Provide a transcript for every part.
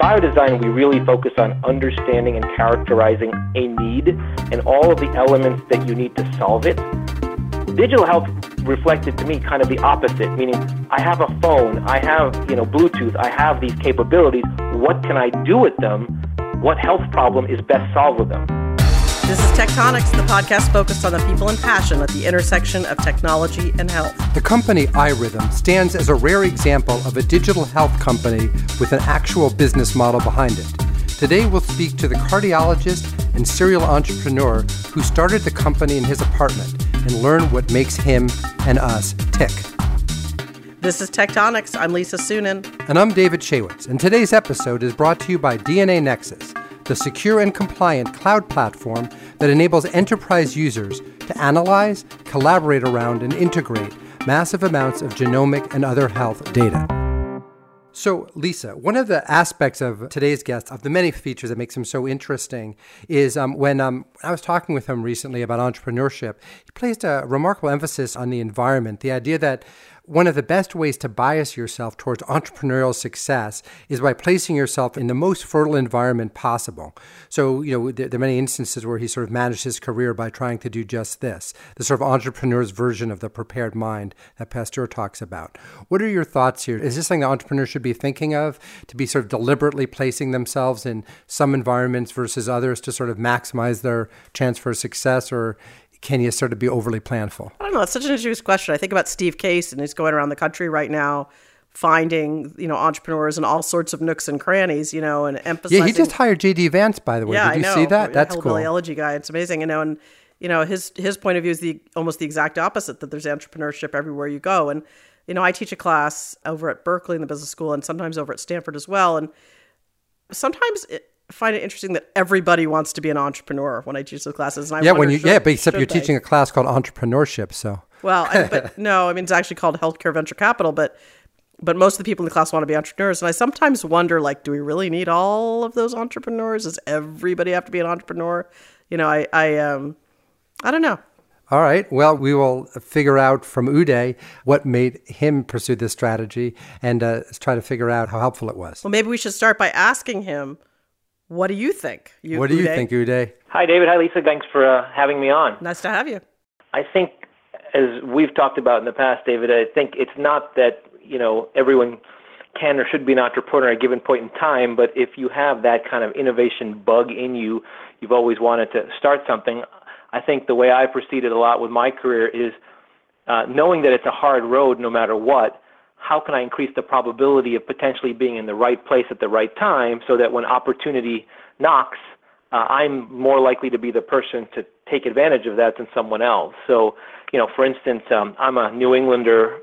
Biodesign, we really focus on understanding and characterizing a need and all of the elements that you need to solve it. Digital health reflected to me kind of the opposite, meaning I have a phone, I have, Bluetooth, I have these capabilities. What can I do with them? What health problem is best solved with them? This is Tech Tonics, the podcast focused on the people and passion at the intersection of technology and health. The company iRhythm stands as a rare example of a digital health company with an actual business model behind it. Today we'll speak to the cardiologist and serial entrepreneur who started the company in his apartment and learn what makes him and us tick. This is Tech Tonics. I'm Lisa Sunin. And I'm David Shaywitz. And today's episode is brought to you by DNA Nexus, the secure and compliant cloud platform that enables enterprise users to analyze, collaborate around, and integrate massive amounts of genomic and other health data. So, Lisa, one of the aspects of today's guest, of the many features that makes him so interesting, is when I was talking with him recently about entrepreneurship, he placed a remarkable emphasis on the environment, the idea that one of the best ways to bias yourself towards entrepreneurial success is by placing yourself in the most fertile environment possible. So, there are many instances where he sort of managed his career by trying to do just this, the sort of entrepreneur's version of the prepared mind that Pasteur talks about. What are your thoughts here? Is this something that entrepreneurs should be thinking of, to be sort of deliberately placing themselves in some environments versus others to sort of maximize their chance for success, or can you sort of be overly planful? I don't know. It's such an interesting question. I think about Steve Case, and he's going around the country right now finding, entrepreneurs in all sorts of nooks and crannies, and emphasizing. Yeah, he just hired J.D. Vance, by the way. Yeah, Did you see that? That's cool. Hillbilly Elegy guy. It's amazing. And his point of view is almost the exact opposite, that there's entrepreneurship everywhere you go. And, I teach a class over at Berkeley in the business school, and sometimes over at Stanford as well. And sometimes I find it interesting that everybody wants to be an entrepreneur when I teach those classes. And but except you're teaching a class called entrepreneurship, so. Well, it's actually called healthcare venture capital, but most of the people in the class want to be entrepreneurs. And I sometimes wonder, do we really need all of those entrepreneurs? Does everybody have to be an entrepreneur? I don't know. All right. Well, we will figure out from Uday what made him pursue this strategy and try to figure out how helpful it was. Well, maybe we should start by asking him, what do you think? Uday? Hi, David. Hi, Lisa. Thanks for having me on. Nice to have you. I think, as we've talked about in the past, David, I think it's not that, everyone can or should be an entrepreneur at a given point in time, but if you have that kind of innovation bug in you, you've always wanted to start something. I think the way I proceeded a lot with my career is knowing that it's a hard road no matter what. How can I increase the probability of potentially being in the right place at the right time so that when opportunity knocks, I'm more likely to be the person to take advantage of that than someone else. So, for instance, I'm a New Englander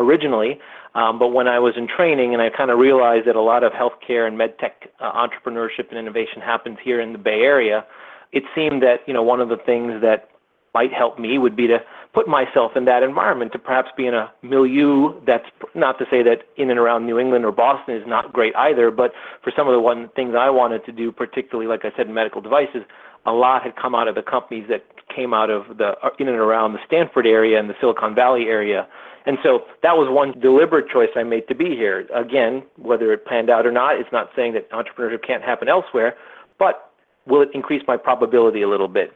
originally, but when I was in training and I kind of realized that a lot of healthcare and medtech entrepreneurship and innovation happens here in the Bay Area, it seemed that, one of the things that might help me would be to put myself in that environment, to perhaps be in a milieu that's not to say that in and around New England or Boston is not great either, but for some of the things I wanted to do, particularly, like I said, in medical devices, a lot had come out of the companies that came out of the in and around the Stanford area and the Silicon Valley area. And so that was one deliberate choice I made to be here. Again, whether it panned out or not, it's not saying that entrepreneurship can't happen elsewhere, but will it increase my probability a little bit?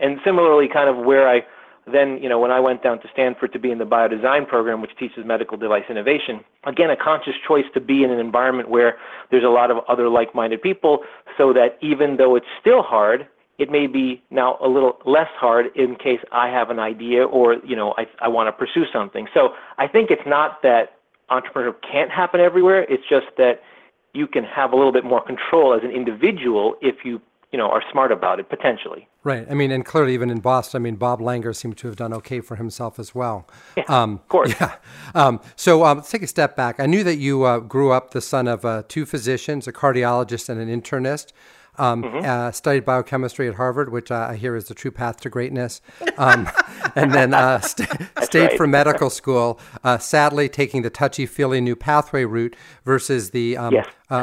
And similarly, kind of where I then, when I went down to Stanford to be in the Biodesign program, which teaches medical device innovation, again, a conscious choice to be in an environment where there's a lot of other like-minded people, so that even though it's still hard, it may be now a little less hard in case I have an idea or, I want to pursue something. So I think it's not that entrepreneurship can't happen everywhere. It's just that you can have a little bit more control as an individual if you are smart about it, potentially. Right. And clearly even in Boston, Bob Langer seemed to have done okay for himself as well. Yeah, of course. Yeah. So let's take a step back. I knew that you grew up the son of two physicians, a cardiologist and an internist, studied biochemistry at Harvard, which I hear is the true path to greatness, and then stayed for medical school, sadly taking the touchy-feely new pathway route versus the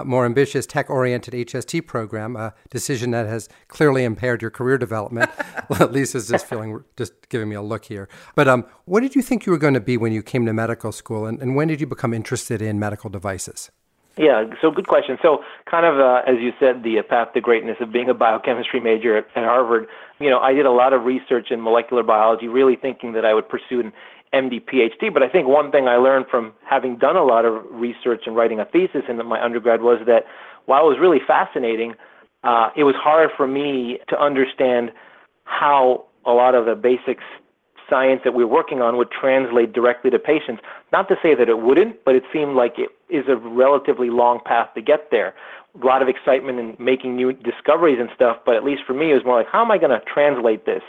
more ambitious tech-oriented HST program, a decision that has clearly impaired your career development. Lisa's just giving me a look here. But what did you think you were going to be when you came to medical school, and when did you become interested in medical devices? Yeah, so good question. So kind of, as you said, the path to greatness of being a biochemistry major at Harvard, you know, I did a lot of research in molecular biology, really thinking that I would pursue an MD, PhD. But I think one thing I learned from having done a lot of research and writing a thesis in my undergrad was that while it was really fascinating, it was hard for me to understand how a lot of the basic science that we're working on would translate directly to patients. Not to say that it wouldn't, but it seemed like it is a relatively long path to get there. A lot of excitement in making new discoveries and stuff, but at least for me, it was more like, how am I going to translate this?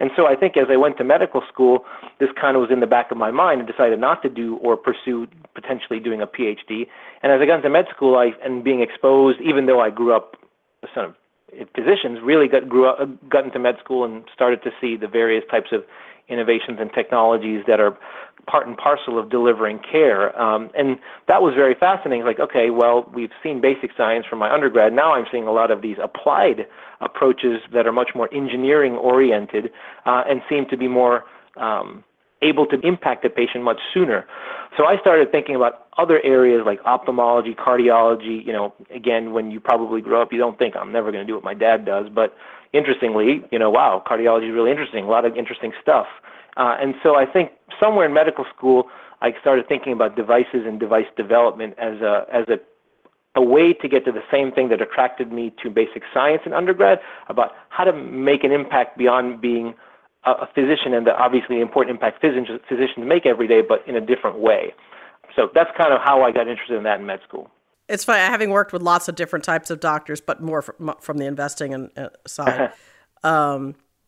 And so I think as I went to medical school, this kind of was in the back of my mind and decided not to do or pursue potentially doing a PhD. And as I got into med school and being exposed, even though I grew up sort of physicians, really got into med school and started to see the various types of innovations and technologies that are part and parcel of delivering care. And that was very fascinating. Like, okay, well, we've seen basic science from my undergrad. Now I'm seeing a lot of these applied approaches that are much more engineering-oriented and seem to be more able to impact the patient much sooner. So I started thinking about other areas like ophthalmology, cardiology. You know, again, when you probably grow up, you don't think, I'm never going to do what my dad does. But interestingly, you know, wow, cardiology is really interesting, a lot of interesting stuff. And so I think somewhere in medical school, I started thinking about devices and device development as a way to get to the same thing that attracted me to basic science in undergrad, about how to make an impact beyond being a physician and the obviously important impact physicians make every day, but in a different way. So that's kind of how I got interested in that in med school. It's funny, having worked with lots of different types of doctors, but more from the investing side.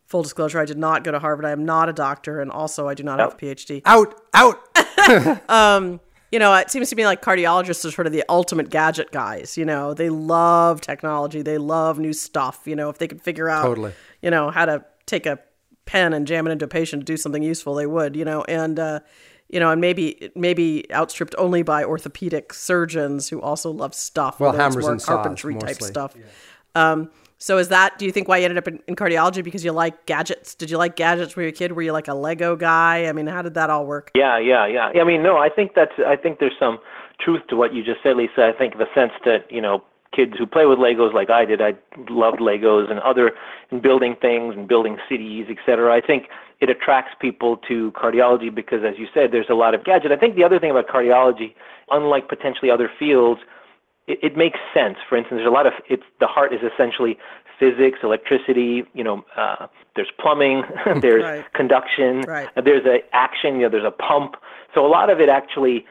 Full disclosure, I did not go to Harvard. I am not a doctor, and also I do not have a PhD. Out! You know, it seems to me like cardiologists are sort of the ultimate gadget guys. You know, they love technology. They love new stuff. You know, if they could figure out, you know, how to take a pen and jam it into a patient to do something useful, they would, you know, and, you know, and maybe outstripped only by orthopedic surgeons who also love stuff. Well, hammers and carpentry saws, type stuff. Yeah. So is that, do you think why you ended up in cardiology? Because you like gadgets? Did you like gadgets when you were a kid? Were you like a Lego guy? I mean, how did that all work? Yeah. I mean, no, I think there's some truth to what you just said, Lisa. I think the sense that, you know, kids who play with Legos like I did, I loved Legos and building things and building cities, et cetera. I think it attracts people to cardiology because, as you said, there's a lot of gadget. I think the other thing about cardiology, unlike potentially other fields, it makes sense. For instance, there's a lot of, the heart is essentially physics, electricity, you know, there's plumbing, there's conduction, there's an action, you know, there's a pump. So a lot of it actually,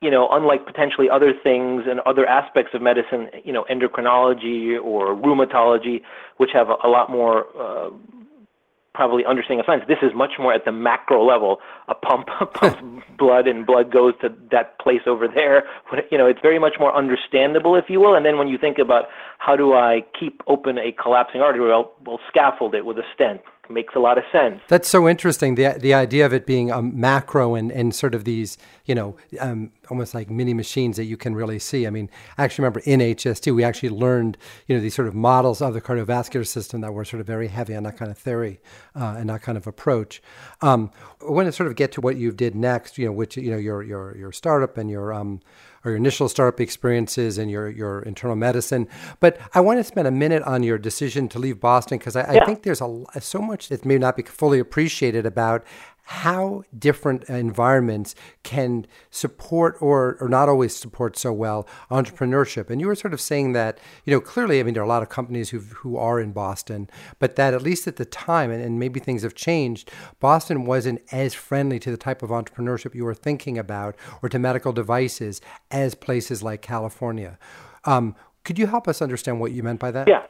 you know, unlike potentially other things and other aspects of medicine, you know, endocrinology or rheumatology, which have a lot more probably understanding of science, this is much more at the macro level. A pump pumps blood, and blood goes to that place over there. You know, it's very much more understandable, if you will. And then when you think about how do I keep open a collapsing artery, well, scaffold it with a stent. It makes a lot of sense. That's so interesting. The idea of it being a macro and sort of these, you know, almost like mini machines that you can really see. I mean, I actually remember in HST, we actually learned, you know, these sort of models of the cardiovascular system that were sort of very heavy on that kind of theory and that kind of approach. I want to sort of get to what you did next, you know, which, you know, your startup and your initial startup experiences and your internal medicine. But I want to spend a minute on your decision to leave Boston, because I think there's so much that may not be fully appreciated about how different environments can support or not always support so well entrepreneurship. And you were sort of saying that, you know, clearly, I mean, there are a lot of companies who are in Boston, but that at least at the time, and maybe things have changed, Boston wasn't as friendly to the type of entrepreneurship you were thinking about or to medical devices as places like California. Could you help us understand what you meant by that? Yeah.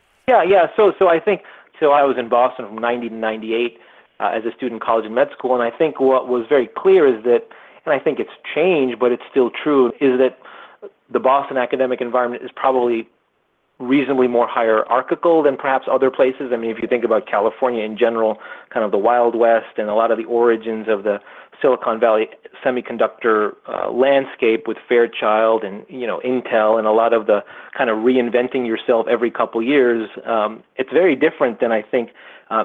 So I think, I was in Boston from 90 to 98, as a student in college and med school. And I think what was very clear is that, and I think it's changed, but it's still true, is that the Boston academic environment is probably reasonably more hierarchical than perhaps other places. I mean, if you think about California in general, kind of the Wild West and a lot of the origins of the Silicon Valley semiconductor landscape with Fairchild and, you know, Intel and a lot of the kind of reinventing yourself every couple years, it's very different than I think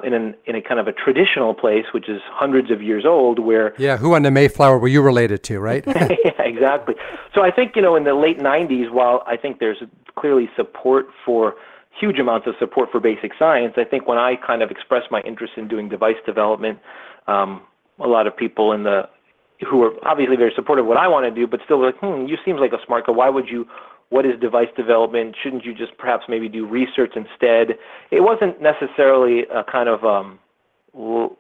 in a kind of a traditional place, which is hundreds of years old, where... Yeah, who on the Mayflower were you related to, right? Yeah, exactly. So I think, you know, in the late 90s, while I think there's clearly support for huge amounts of support for basic science, I think when I kind of expressed my interest in doing device development, a lot of people who are obviously very supportive of what I want to do, but still like, you seem like a smart guy. Why would you? What is device development? Shouldn't you just perhaps maybe do research instead? It wasn't necessarily a kind of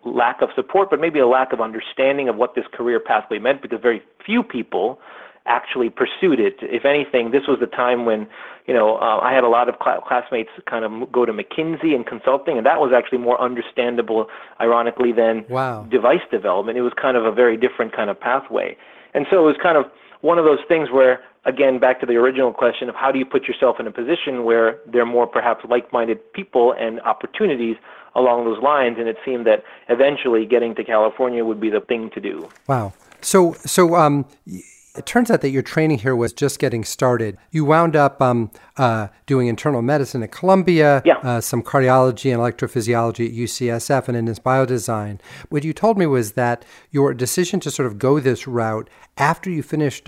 lack of support, but maybe a lack of understanding of what this career pathway meant, because very few people actually pursued it. If anything, this was the time when, you know, I had a lot of classmates kind of go to McKinsey and consulting, and that was actually more understandable, ironically, than device development. It was kind of a very different kind of pathway. And so it was kind of one of those things where, again, back to the original question of how do you put yourself in a position where there are more perhaps like-minded people and opportunities along those lines, and it seemed that eventually getting to California would be the thing to do. Wow. So it turns out that your training here was just getting started. You wound up doing internal medicine at Columbia, some cardiology and electrophysiology at UCSF, and in this biodesign. What you told me was that your decision to sort of go this route after you finished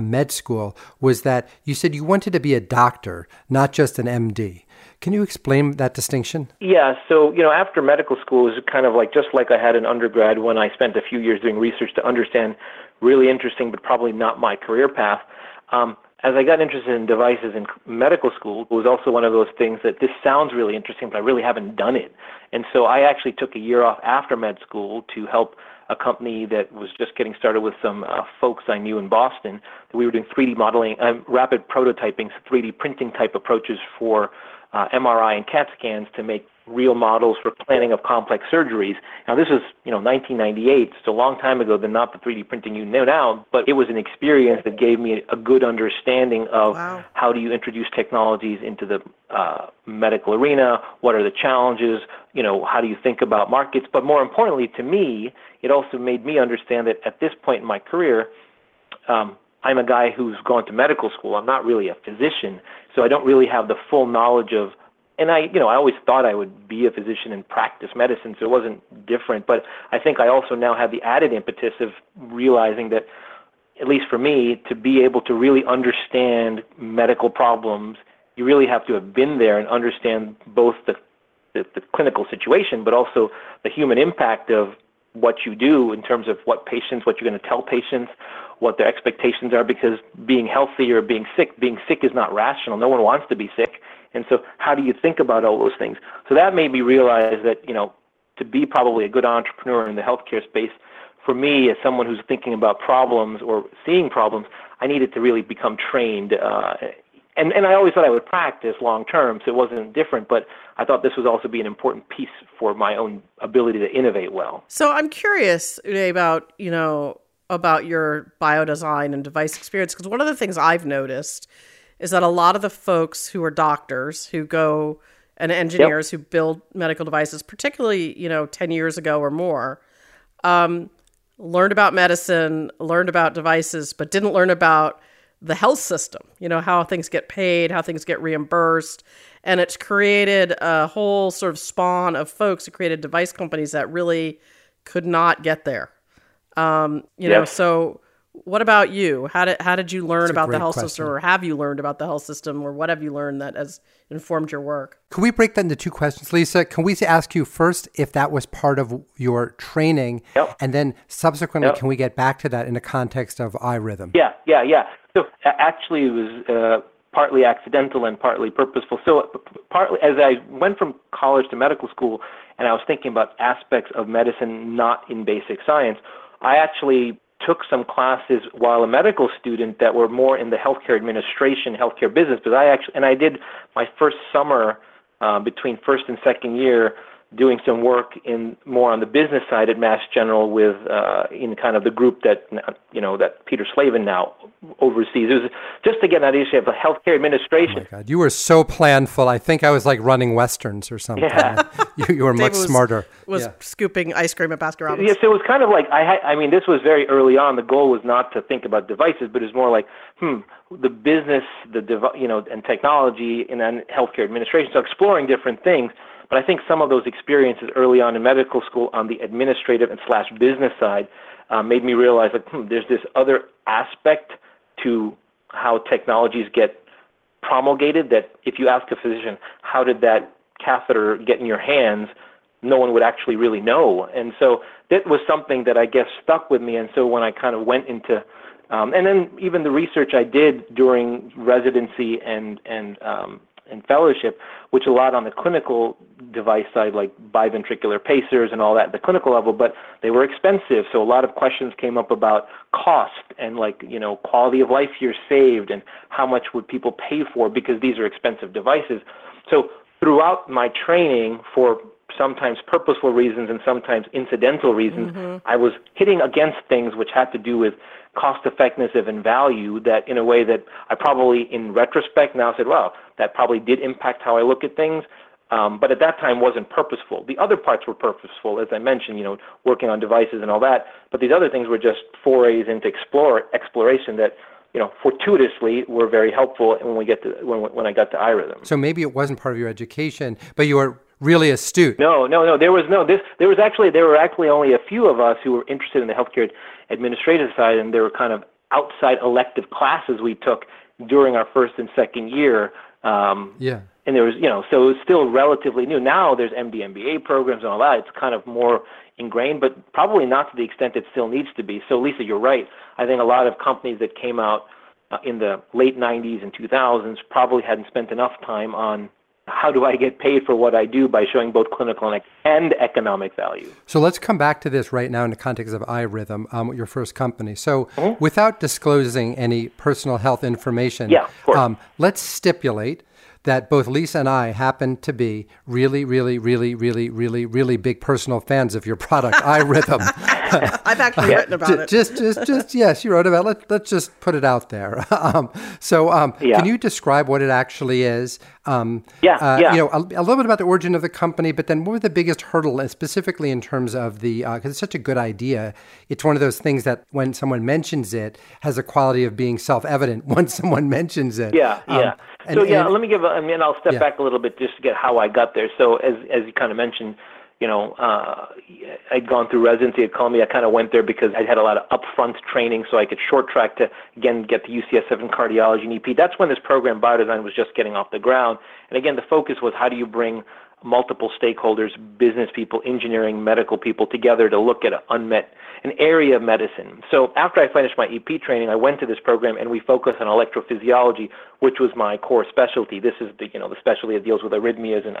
med school was that you said you wanted to be a doctor, not just an MD. Can you explain that distinction? Yeah. So, you know, after medical school is kind of like, just like I had an undergrad when I spent a few years doing research to understand really interesting, but probably not my career path. As I got interested in devices in medical school, it was also one of those things that this sounds really interesting, but I really haven't done it. And so I actually took a year off after med school to help a company that was just getting started with some folks I knew in Boston. That we were doing 3D modeling, rapid prototyping, 3D printing type approaches for MRI and CAT scans to make real models for planning of complex surgeries. Now, this was, you know, 1998. It's a long time ago than not the 3D printing you know now, but it was an experience that gave me a good understanding of how do you introduce technologies into the medical arena, what are the challenges, you know, how do you think about markets. But more importantly to me, it also made me understand that at this point in my career, I'm a guy who's gone to medical school. I'm not really a physician, so I don't really have the full knowledge of. And I always thought I would be a physician and practice medicine, so it wasn't different. But I think I also now have the added impetus of realizing that, at least for me, to be able to really understand medical problems, you really have to have been there and understand both the clinical situation, but also the human impact of what you do in terms of what patients, what you're going to tell patients, what their expectations are, because being healthy or being sick is not rational. No one wants to be sick. And so how do you think about all those things? So that made me realize that, you know, to be probably a good entrepreneur in the healthcare space, for me, as someone who's thinking about problems or seeing problems, I needed to really become trained. And I always thought I would practice long term, so it wasn't different, but I thought this would also be an important piece for my own ability to innovate well. So I'm curious, Uday, about your biodesign and device experience, because one of the things I've noticed is that a lot of the folks who are doctors who go and engineers who build medical devices, particularly, 10 years ago or more, learned about medicine, learned about devices, but didn't learn about the health system, how things get paid, how things get reimbursed. And it's created a whole sort of spawn of folks who created device companies that really could not get there. So what about you? How did you learn about the health system, or have you learned about the health system, or what have you learned that has informed your work? Can we break that into two questions, Lisa? Can we ask you first if that was part of your training? Yep. And then subsequently, can we get back to that in the context of iRhythm? Yeah. So actually it was partly accidental and partly purposeful. So partly as I went from college to medical school and I was thinking about aspects of medicine not in basic science, I actually took some classes while a medical student that were more in the healthcare administration, healthcare business, because I did my first summer between first and second year doing some work in more on the business side at Mass General with in kind of the group that that Peter Slavin now oversees. It was just to get an idea of the healthcare administration. Oh my God, you were so planful. I think I was like running westerns or something. Yeah. You were much smarter. Scooping ice cream at Baskin Robbins. Yes, it was kind of like I mean, this was very early on. The goal was not to think about devices, but it's more like the business, and technology, and then healthcare administration. So exploring different things. But I think some of those experiences early on in medical school on the administrative and / business side made me realize that there's this other aspect to how technologies get promulgated, that if you ask a physician, how did that catheter get in your hands, no one would actually really know. And so that was something that I guess stuck with me. And so when I kind of went into and then even the research I did during residency and fellowship, which a lot on the clinical device side, like biventricular pacers and all that at the clinical level, but they were expensive. So a lot of questions came up about cost and quality of life you're saved and how much would people pay for, because these are expensive devices. So throughout my training, for sometimes purposeful reasons and sometimes incidental reasons, I was hitting against things which had to do with cost effectiveness and value, that in a way that I probably in retrospect now said, wow, that probably did impact how I look at things. But at that time wasn't purposeful. The other parts were purposeful, as I mentioned, working on devices and all that. But these other things were just forays into exploration that, fortuitously were very helpful when I got to iRhythm. So maybe it wasn't part of your education, but you were really astute. No. There were actually only a few of us who were interested in the healthcare administrative side, and there were kind of outside elective classes we took during our first and second year. And there was, so it was still relatively new. Now there's MBA programs and all that. It's kind of more ingrained, but probably not to the extent it still needs to be. So Lisa, you're right. I think a lot of companies that came out in the late 90s and 2000s probably hadn't spent enough time on how do I get paid for what I do by showing both clinical and economic value. So let's come back to this right now in the context of iRhythm, your first company. So without disclosing any personal health information, let's stipulate that both Lisa and I happen to be really, really, really, really, really, really big personal fans of your product, iRhythm. I've actually written about it. Yes, you wrote about it. Let's just put it out there. Can you describe what it actually is? A little bit about the origin of the company, but then what was the biggest hurdle, specifically in terms of because it's such a good idea. It's one of those things that when someone mentions it, has a quality of being self-evident once someone mentions it. I'll step back a little bit just to get how I got there. So as you kind of mentioned, I'd gone through residency at Columbia. I kind of went there because I'd had a lot of upfront training, so I could short track to, again, get to UCSF in cardiology and EP. That's when this program, Biodesign, was just getting off the ground. And again, the focus was how do you bring multiple stakeholders, business people, engineering, medical people together to look at an area of medicine. So after I finished my EP training, I went to this program and we focused on electrophysiology, which was my core specialty. This is the specialty that deals with arrhythmias and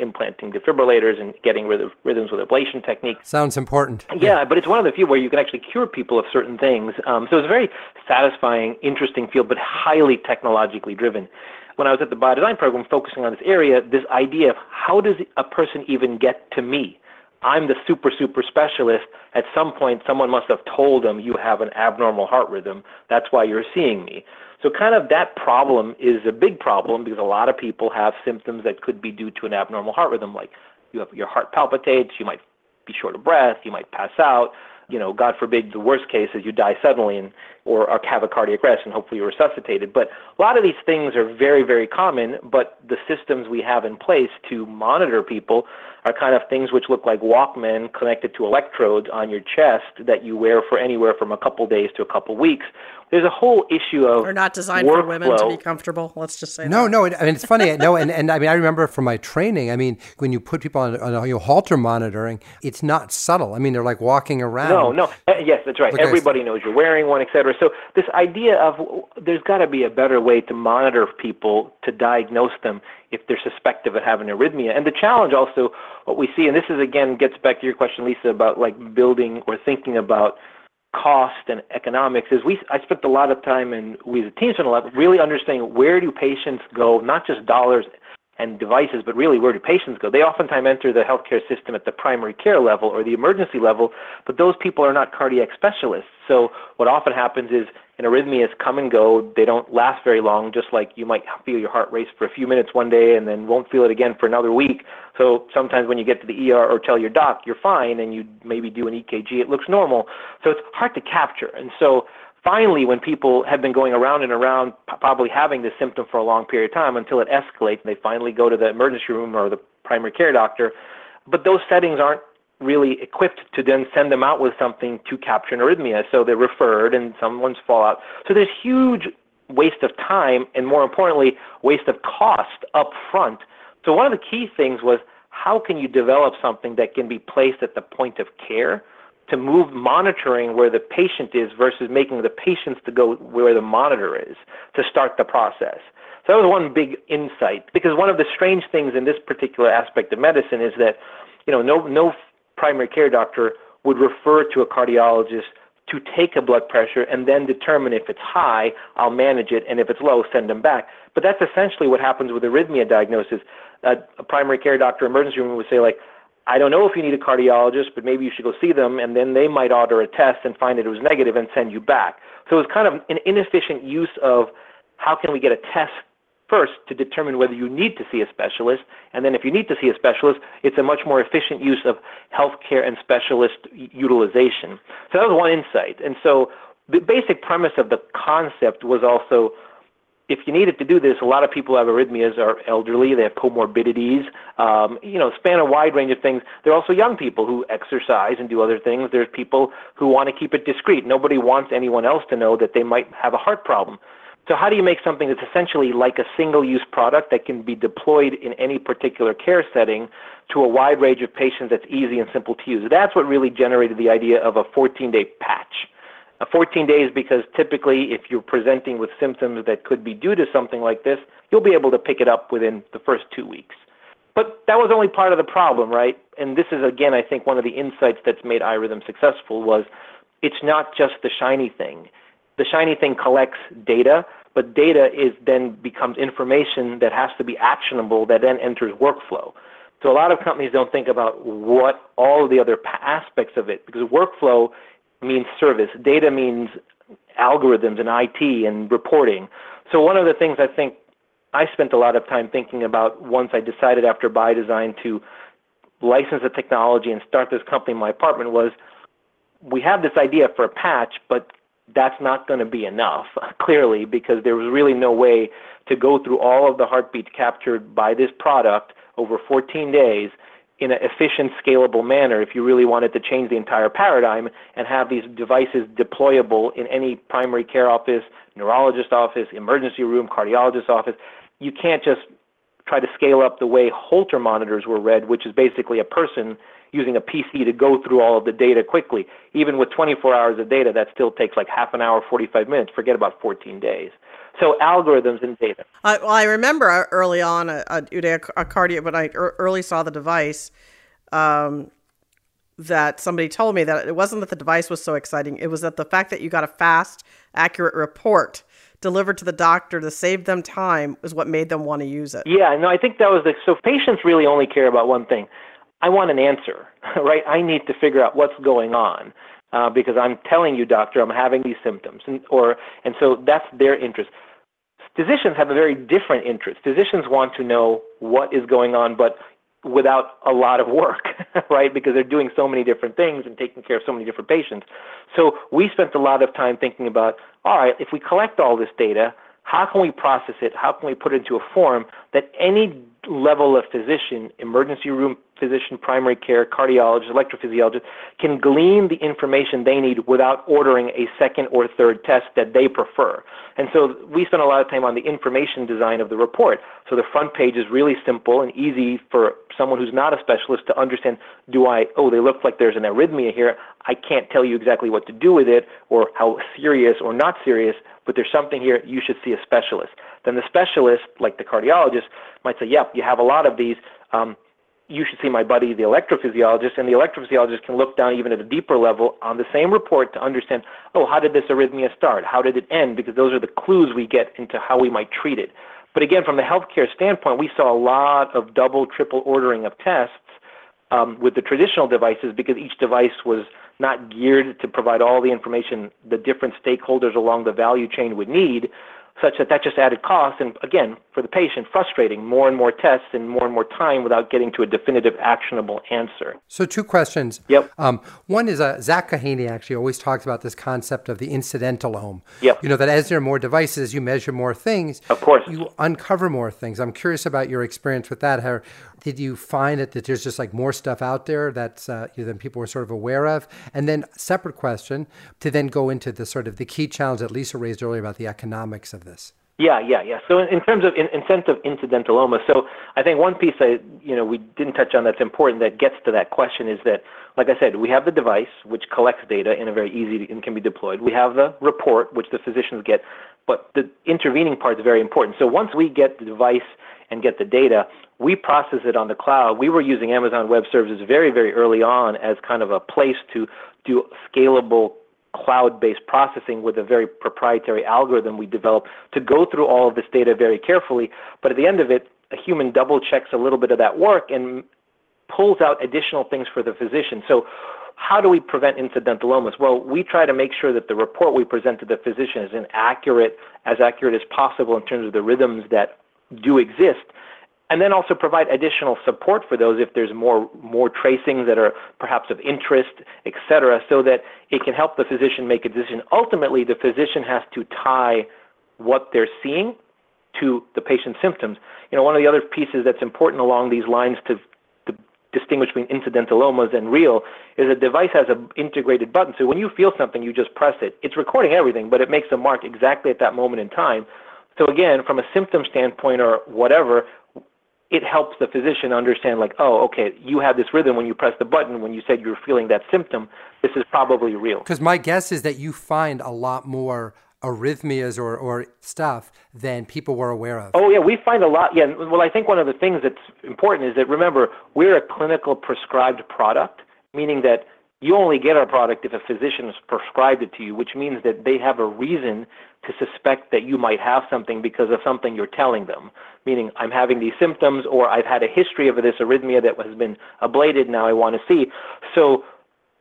implanting defibrillators and getting rid of rhythms with ablation technique. Sounds important. Yeah, but it's one of the few where you can actually cure people of certain things. So it's a very satisfying, interesting field, but highly technologically driven. When I was at the Biodesign program focusing on this area, this idea of how does a person even get to me? I'm the super specialist. At some point, someone must have told them you have an abnormal heart rhythm. That's why you're seeing me. So kind of that problem is a big problem because a lot of people have symptoms that could be due to an abnormal heart rhythm, like your heart palpitates, you might be short of breath, you might pass out. God forbid, the worst case is you die suddenly or have a cardiac arrest and hopefully you're resuscitated. But a lot of these things are very, very common, but the systems we have in place to monitor people are kind of things which look like Walkman connected to electrodes on your chest that you wear for anywhere from a couple days to a couple weeks. There's a whole issue of workflow. They're not designed for women to be comfortable. Let's just say that. No. I mean, it's funny. I remember from my training, when you put people on Holter monitoring, it's not subtle. They're like walking around. No. Yes, that's right. Everybody knows you're wearing one, et cetera. So this idea of there's got to be a better way to monitor people, to diagnose them if they're suspected of having arrhythmia. And the challenge also, what we see, and this is, again, gets back to your question, Lisa, about building or thinking about cost and economics, is I spent a lot of time, and we as a team spent a lot, really understanding where do patients go, not just dollars and devices, but really where do patients go? They oftentimes enter the healthcare system at the primary care level or the emergency level, but those people are not cardiac specialists. So what often happens is an arrhythmias come and go. They don't last very long, just like you might feel your heart race for a few minutes one day and then won't feel it again for another week. So sometimes when you get to the ER or tell your doc you're fine and you maybe do an EKG, it looks normal. So it's hard to capture. And so finally, when people have been going around and around, probably having this symptom for a long period of time until it escalates, and they finally go to the emergency room or the primary care doctor. But those settings aren't really equipped to then send them out with something to capture an arrhythmia. So they're referred and someone's fall out. So there's huge waste of time and, more importantly, waste of cost up front. So one of the key things was, how can you develop something that can be placed at the point of care to move monitoring where the patient is versus making the patients to go where the monitor is to start the process? So that was one big insight, because one of the strange things in this particular aspect of medicine is that, you know, no primary care doctor would refer to a cardiologist to take a blood pressure and then determine if it's high, I'll manage it, and if it's low, send them back. But that's essentially what happens with arrhythmia diagnosis. A primary care doctor emergency room would say, like, I don't know if you need a cardiologist, but maybe you should go see them, and then they might order a test and find that it was negative and send you back. So it's kind of an inefficient use of how can we get a test first to determine whether you need to see a specialist, and then if you need to see a specialist, it's a much more efficient use of healthcare and specialist utilization. So that was one insight. And so the basic premise of the concept was also, if you needed to do this, a lot of people have arrhythmias, are elderly, they have comorbidities, span a wide range of things. There are also young people who exercise and do other things. There's people who want to keep it discreet. Nobody wants anyone else to know that they might have a heart problem. So how do you make something that's essentially like a single-use product that can be deployed in any particular care setting to a wide range of patients that's easy and simple to use? That's what really generated the idea of a 14-day patch. 14 days, because typically if you're presenting with symptoms that could be due to something like this, you'll be able to pick it up within the first 2 weeks. But that was only part of the problem, right? And this is, again, I think one of the insights that's made iRhythm successful was it's not just the shiny thing. The shiny thing collects data, but data then becomes information that has to be actionable that then enters workflow. So a lot of companies don't think about what all the other aspects of it, because workflow means service. Data means algorithms and IT and reporting. So one of the things I think I spent a lot of time thinking about once I decided after Biodesign to license the technology and start this company in my apartment was, we have this idea for a patch, but that's not going to be enough, clearly, because there was really no way to go through all of the heartbeats captured by this product over 14 days in an efficient, scalable manner if you really wanted to change the entire paradigm and have these devices deployable in any primary care office, neurologist office, emergency room, cardiologist office. You can't just try to scale up the way Holter monitors were read, which is basically a person using a PC to go through all of the data quickly. Even with 24 hours of data, that still takes like half an hour, 45 minutes, forget about 14 days. So algorithms and data. I remember early on, when I early saw the device, that somebody told me that it wasn't that the device was so exciting. It was that the fact that you got a fast, accurate report delivered to the doctor to save them time is what made them want to use it. Yeah, no, I think that was so patients really only care about one thing. I want an answer, right? I need to figure out what's going on. Because I'm telling you, doctor, I'm having these symptoms. And so that's their interest. Physicians have a very different interest. Physicians want to know what is going on, but without a lot of work, right? Because they're doing so many different things and taking care of so many different patients. So we spent a lot of time thinking about, all right, if we collect all this data, how can we process it? How can we put it into a form that any level of physician, emergency room physician, primary care, cardiologist, electrophysiologist, can glean the information they need without ordering a second or third test that they prefer? And so we spent a lot of time on the information design of the report. So the front page is really simple and easy for someone who's not a specialist to understand, they look like there's an arrhythmia here. I can't tell you exactly what to do with it or how serious or not serious, but there's something here, you should see a specialist. Then the specialist, like the cardiologist, might say, yep, you have a lot of these. You should see my buddy, the electrophysiologist, and the electrophysiologist can look down even at a deeper level on the same report to understand, how did this arrhythmia start? How did it end? Because those are the clues we get into how we might treat it. But again, from the healthcare standpoint, we saw a lot of double, triple ordering of tests with the traditional devices because each device was not geared to provide all the information the different stakeholders along the value chain would need, such that that just added cost. And again, for the patient, frustrating, more and more tests and more time without getting to a definitive, actionable answer. So two questions. Yep. One is Zach Kahaney actually always talks about this concept of the incidentalome. Yep. You know, that as there are more devices, you measure more things. Of course. You uncover more things. I'm curious about your experience with that. How did you find it that there's just like more stuff out there that's than people were sort of aware of? And then separate question to then go into the sort of the key challenge that Lisa raised earlier about the economics of this. Yeah. So in terms of incentive incidentaloma, so I think one piece we didn't touch on that's important that gets to that question is that, like I said, we have the device which collects data in a very easy and can be deployed. We have the report which the physicians get, but the intervening part is very important. So once we get the device and get the data, we process it on the cloud. We were using Amazon Web Services very, very early on as kind of a place to do scalable cloud-based processing with a very proprietary algorithm we developed to go through all of this data very carefully. But at the end of it, a human double-checks a little bit of that work and pulls out additional things for the physician. So how do we prevent incidentalomas? Well, we try to make sure that the report we present to the physician is as accurate as possible in terms of the rhythms that do exist, and then also provide additional support for those if there's more tracings that are perhaps of interest, et cetera, so that it can help the physician make a decision. Ultimately, the physician has to tie what they're seeing to the patient's symptoms. You know, one of the other pieces that's important along these lines to distinguish between incidentalomas and real is a device has an integrated button. So when you feel something, you just press it. It's recording everything, but it makes a mark exactly at that moment in time. So again, from a symptom standpoint or whatever, it helps the physician understand like, oh, okay, you have this rhythm when you press the button, when you said you were feeling that symptom, this is probably real. Because my guess is that you find a lot more arrhythmias or stuff than people were aware of. Oh, yeah, we find a lot. Yeah, well, I think one of the things that's important is that, remember, we're a clinical prescribed product, meaning that you only get our product if a physician has prescribed it to you, which means that they have a reason to suspect that you might have something because of something you're telling them, meaning I'm having these symptoms or I've had a history of this arrhythmia that has been ablated, now I want to see. So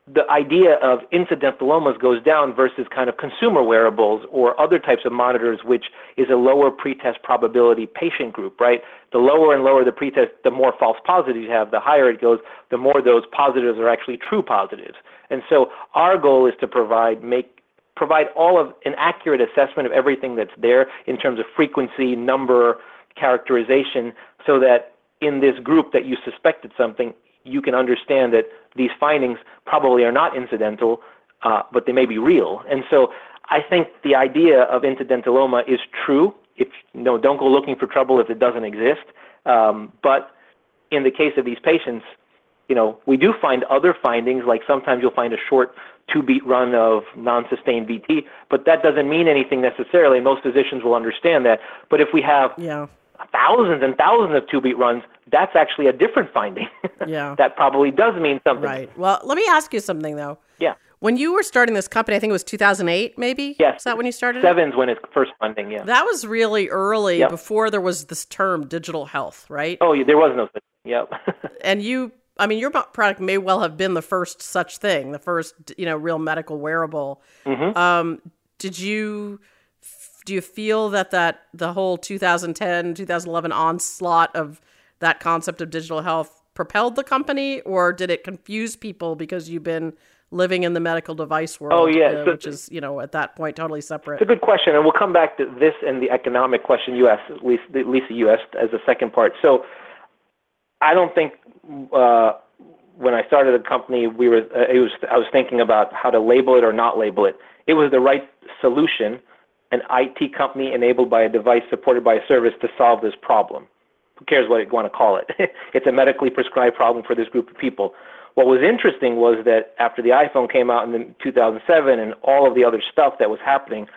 the idea of incidentalomas goes down versus kind of consumer wearables or other types of monitors, which is a lower pretest probability patient group, right? The lower and lower the pretest, the more false positives you have, the higher it goes, the more those positives are actually true positives. And so our goal is to provide all of an accurate assessment of everything that's there in terms of frequency, number, characterization, so that in this group that you suspected something, you can understand that these findings probably are not incidental, but they may be real. And so I think the idea of incidentaloma is true. Don't go looking for trouble if it doesn't exist. But in the case of these patients, you know, we do find other findings, like sometimes you'll find a short 2-beat run of non-sustained VT, but that doesn't mean anything necessarily. Most physicians will understand that. But if we have thousands and thousands of 2-beat runs, that's actually a different finding. That probably does mean something. Right. Well, let me ask you something, though. Yeah. When you were starting this company, I think it was 2008, maybe? Yes. Is that when you started it? Seven's when it's first funding, yeah. That was really early, before there was this term, digital health, right? Oh, there was no such thing, And your product may well have been the first such thing, the first, real medical wearable. Mm-hmm. Do you feel that the whole 2010, 2011 onslaught of that concept of digital health propelled the company, or did it confuse people because you've been living in the medical device world, which is, at that point, totally separate? It's a good question, and we'll come back to this and the economic question you asked, Lisa, you asked as a second part. So I don't think when I started the company, I was thinking about how to label it or not label it. It was the right solution, an IT company enabled by a device supported by a service to solve this problem. Who cares what you want to call it? It's a medically prescribed problem for this group of people. What was interesting was that after the iPhone came out in 2007 and all of the other stuff that was happening,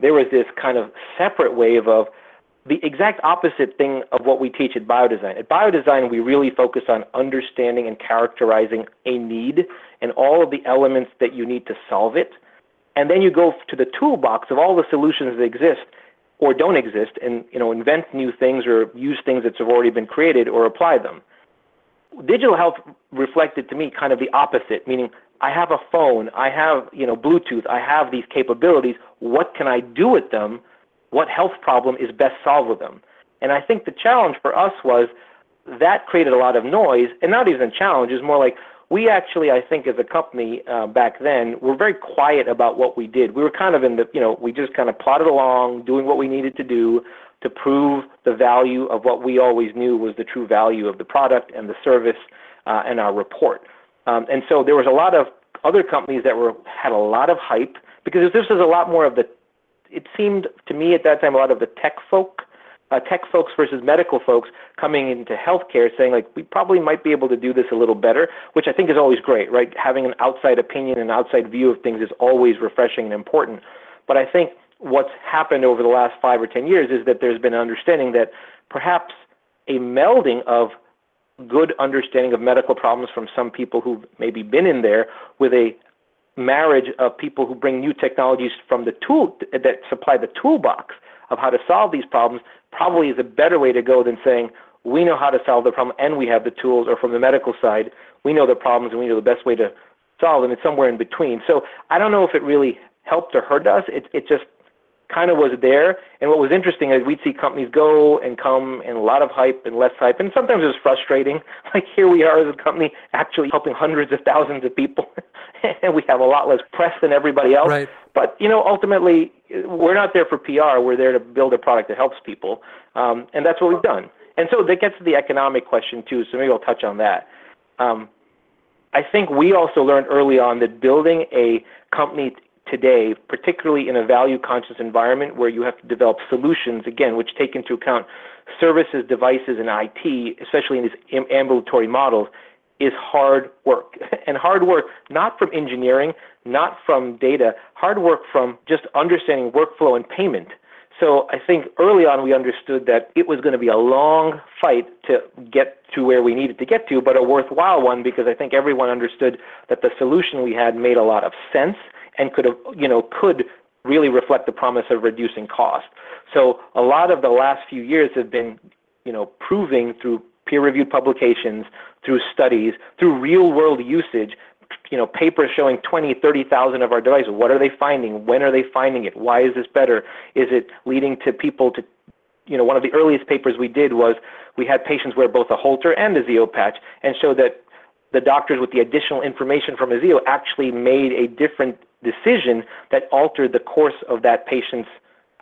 there was this kind of separate wave of the exact opposite thing of what we teach at Biodesign. At Biodesign, we really focus on understanding and characterizing a need and all of the elements that you need to solve it. And then you go to the toolbox of all the solutions that exist or don't exist, and invent new things or use things that have already been created or apply them. Digital health reflected to me kind of the opposite, meaning I have a phone, I have Bluetooth, I have these capabilities. What can I do with them? What health problem is best solved with them? And I think the challenge for us was that created a lot of noise, and not even a challenge, is more like we actually, I think, as a company back then, were very quiet about what we did. We were kind of in the, we just kind of plodded along, doing what we needed to do to prove the value of what we always knew was the true value of the product and the service and our report. And so there was a lot of other companies that had a lot of hype, because this was a lot more of the, it seemed to me at that time, a lot of the tech folks versus medical folks coming into healthcare saying, like, we probably might be able to do this a little better, which I think is always great, right? Having an outside opinion and outside view of things is always refreshing and important. But I think what's happened over the last 5 or 10 years is that there's been an understanding that perhaps a melding of good understanding of medical problems from some people who've maybe been in there with a marriage of people who bring new technologies from the tool that supply the toolbox of how to solve these problems probably is a better way to go than saying, we know how to solve the problem and we have the tools, or from the medical side, we know the problems and we know the best way to solve them. It's somewhere in between. So I don't know if it really helped or hurt us. It just kind of was there. And what was interesting is we'd see companies go and come and a lot of hype and less hype. And sometimes it was frustrating. Like, here we are as a company actually helping hundreds of thousands of people and we have a lot less press than everybody else. Right. But, ultimately we're not there for PR. We're there to build a product that helps people. And that's what we've done. And so that gets to the economic question too. So maybe I'll touch on that. I think we also learned early on that building a company today, particularly in a value-conscious environment where you have to develop solutions, again, which take into account services, devices, and IT, especially in these ambulatory models, is hard work. And hard work not from engineering, not from data, hard work from just understanding workflow and payment. So I think early on we understood that it was going to be a long fight to get to where we needed to get to, but a worthwhile one, because I think everyone understood that the solution we had made a lot of sense and could really reflect the promise of reducing cost. So a lot of the last few years have been, proving through peer-reviewed publications, through studies, through real-world usage, papers showing 20, 30,000 of our devices. What are they finding? When are they finding it? Why is this better? Is it leading to people to, one of the earliest papers we did was we had patients wear both a Holter and a Zio patch and showed that the doctors with the additional information from a Zio actually made a different decision that altered the course of that patient's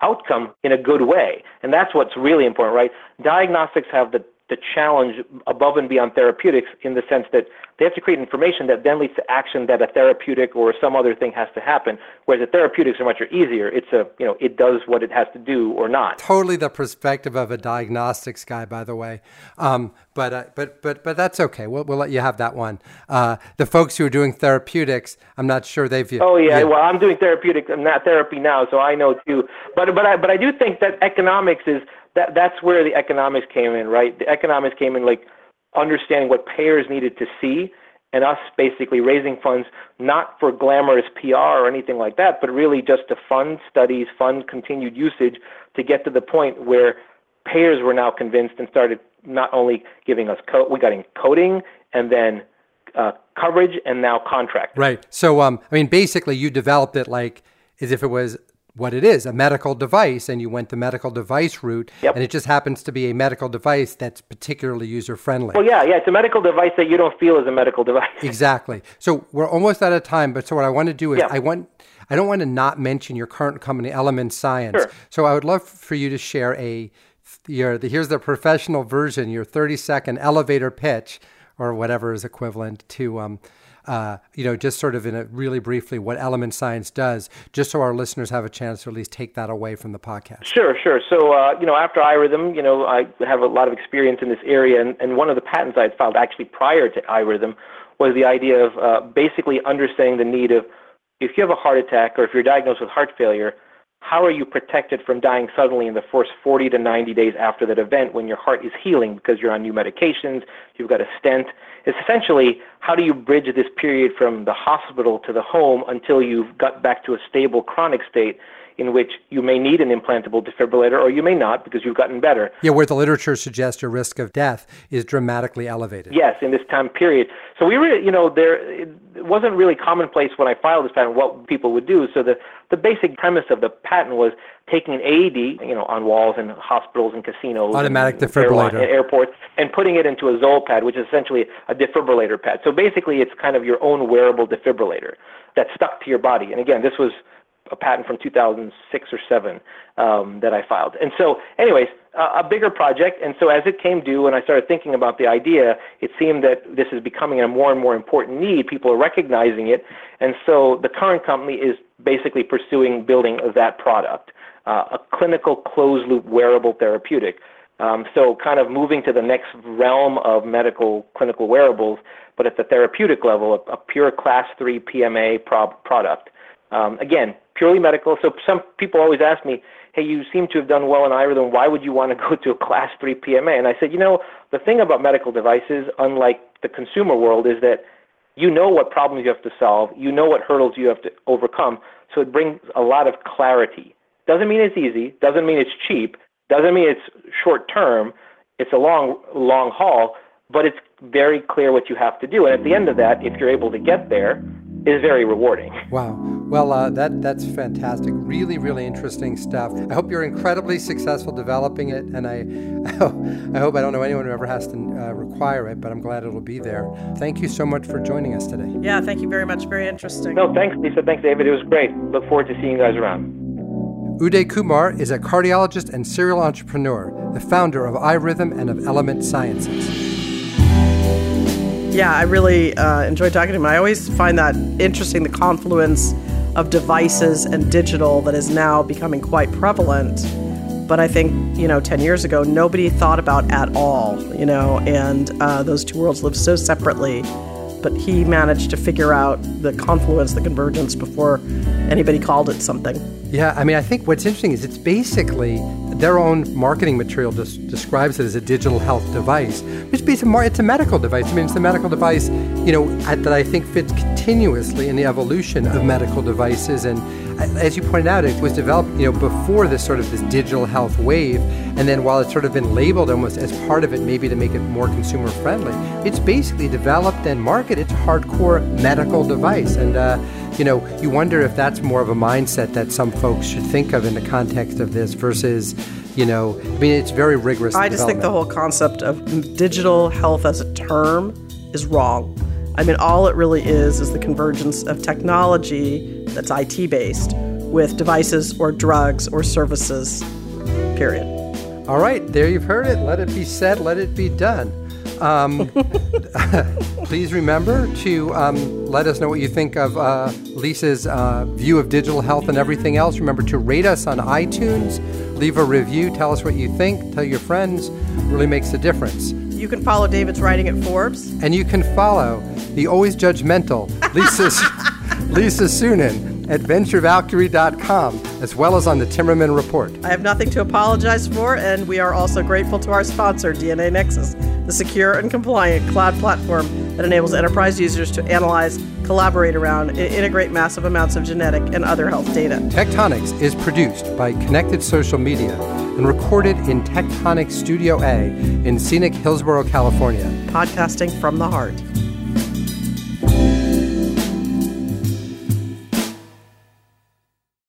outcome in a good way. And that's what's really important, right? Diagnostics have the challenge above and beyond therapeutics in the sense that they have to create information that then leads to action that a therapeutic or some other thing has to happen, whereas the therapeutics are much easier. It's a, it does what it has to do or not. Totally the perspective of a diagnostics guy, by the way. But that's okay. We'll let you have that one. The folks who are doing therapeutics, I'm not sure they've... Oh yeah, well, I'm doing therapeutics. I'm not therapy now, so I know too. But I do think that economics is... That's where the economics came in, right? The economics came in, like, understanding what payers needed to see and us basically raising funds, not for glamorous PR or anything like that, but really just to fund studies, fund continued usage to get to the point where payers were now convinced and started not only giving us coding and then coverage and now contract. Right. So, basically you developed it like as if it was what it is, a medical device, and you went the medical device route, yep. And it just happens to be a medical device that's particularly user-friendly. Well, yeah, it's a medical device that you don't feel is a medical device. Exactly. So we're almost out of time, but so what I want to do is, yeah. I don't want to not mention your current company, Element Science. Sure. So I would love for you to share here's the professional version, your 30-second elevator pitch, or whatever is equivalent to... just sort of in a really briefly what Element Science does, just so our listeners have a chance to at least take that away from the podcast. Sure. So, after iRhythm, I have a lot of experience in this area, and one of the patents I had filed actually prior to iRhythm was the idea of basically understanding the need of, if you have a heart attack or if you're diagnosed with heart failure, how are you protected from dying suddenly in the first 40 to 90 days after that event when your heart is healing because you're on new medications, you've got a stent? It's essentially, how do you bridge this period from the hospital to the home until you've got back to a stable chronic state in which you may need an implantable defibrillator or you may not because you've gotten better. Yeah, where the literature suggests your risk of death is dramatically elevated. Yes, in this time period. So we really, it wasn't really commonplace when I filed this patent what people would do. So the basic premise of the patent was taking an AED, on walls and hospitals and casinos. Automatic defibrillator. And airports, and putting it into a Zoll pad, which is essentially a defibrillator pad. So basically, it's kind of your own wearable defibrillator that's stuck to your body. And again, this was a patent from 2006 or 7 that I filed. And so anyways, a bigger project. And so as it came due and I started thinking about the idea, it seemed that this is becoming a more and more important need. People are recognizing it. And so the current company is basically pursuing building that product, a clinical closed-loop wearable therapeutic. So kind of moving to the next realm of medical clinical wearables, but at the therapeutic level, a pure class 3 PMA product. Again, purely medical. So some people always ask me, hey, you seem to have done well in iRhythm. Why would you want to go to a class 3 PMA? And I said, the thing about medical devices, unlike the consumer world, is that you know what problems you have to solve. You know what hurdles you have to overcome. So it brings a lot of clarity. Doesn't mean it's easy. Doesn't mean it's cheap. Doesn't mean it's short term. It's a long haul, but it's very clear what you have to do. And at the end of that, if you're able to get there, is very rewarding. Wow. Well, that's fantastic. Really, really interesting stuff. I hope you're incredibly successful developing it, and I hope I don't know anyone who ever has to require it, but I'm glad it'll be there. Thank you so much for joining us today. Yeah, thank you very much. Very interesting. No, thanks, Lisa. Thanks, David. It was great. Look forward to seeing you guys around. Uday Kumar is a cardiologist and serial entrepreneur, the founder of iRhythm and of Element Sciences. Yeah, I really enjoy talking to him. I always find that interesting, the confluence of devices and digital that is now becoming quite prevalent. But I think, 10 years ago, nobody thought about at all, and those two worlds live so separately. But he managed to figure out the confluence, the convergence before anybody called it something. Yeah, I think what's interesting is it's basically their own marketing material describes it as a digital health device, which is it's a medical device. It's a medical device, that I think fits continuously in the evolution of medical devices. And as you pointed out, it was developed, before this digital health wave. And then while it's sort of been labeled almost as part of it, maybe to make it more consumer friendly, it's basically developed and marketed. It's a hardcore medical device. And, you wonder if that's more of a mindset that some folks should think of in the context of this versus, it's very rigorous. I just think the whole concept of digital health as a term is wrong. All it really is the convergence of technology that's IT-based with devices or drugs or services, period. All right, there you've heard it. Let it be said, let it be done. Please remember to let us know what you think of Lisa's view of digital health and everything else. Remember to rate us on iTunes, leave a review, tell us what you think, tell your friends. It really makes a difference. You can follow David's writing at Forbes. And you can follow the always judgmental Lisa Sunin at VentureValkyrie.com, as well as on the Timmerman Report. I have nothing to apologize for, and we are also grateful to our sponsor, DNA Nexus, the secure and compliant cloud platform that enables enterprise users to analyze, collaborate around, and integrate massive amounts of genetic and other health data. Tech Tonics is produced by Connected Social Media and recorded in Tech Tonics Studio A in scenic Hillsboro, California. Podcasting from the heart.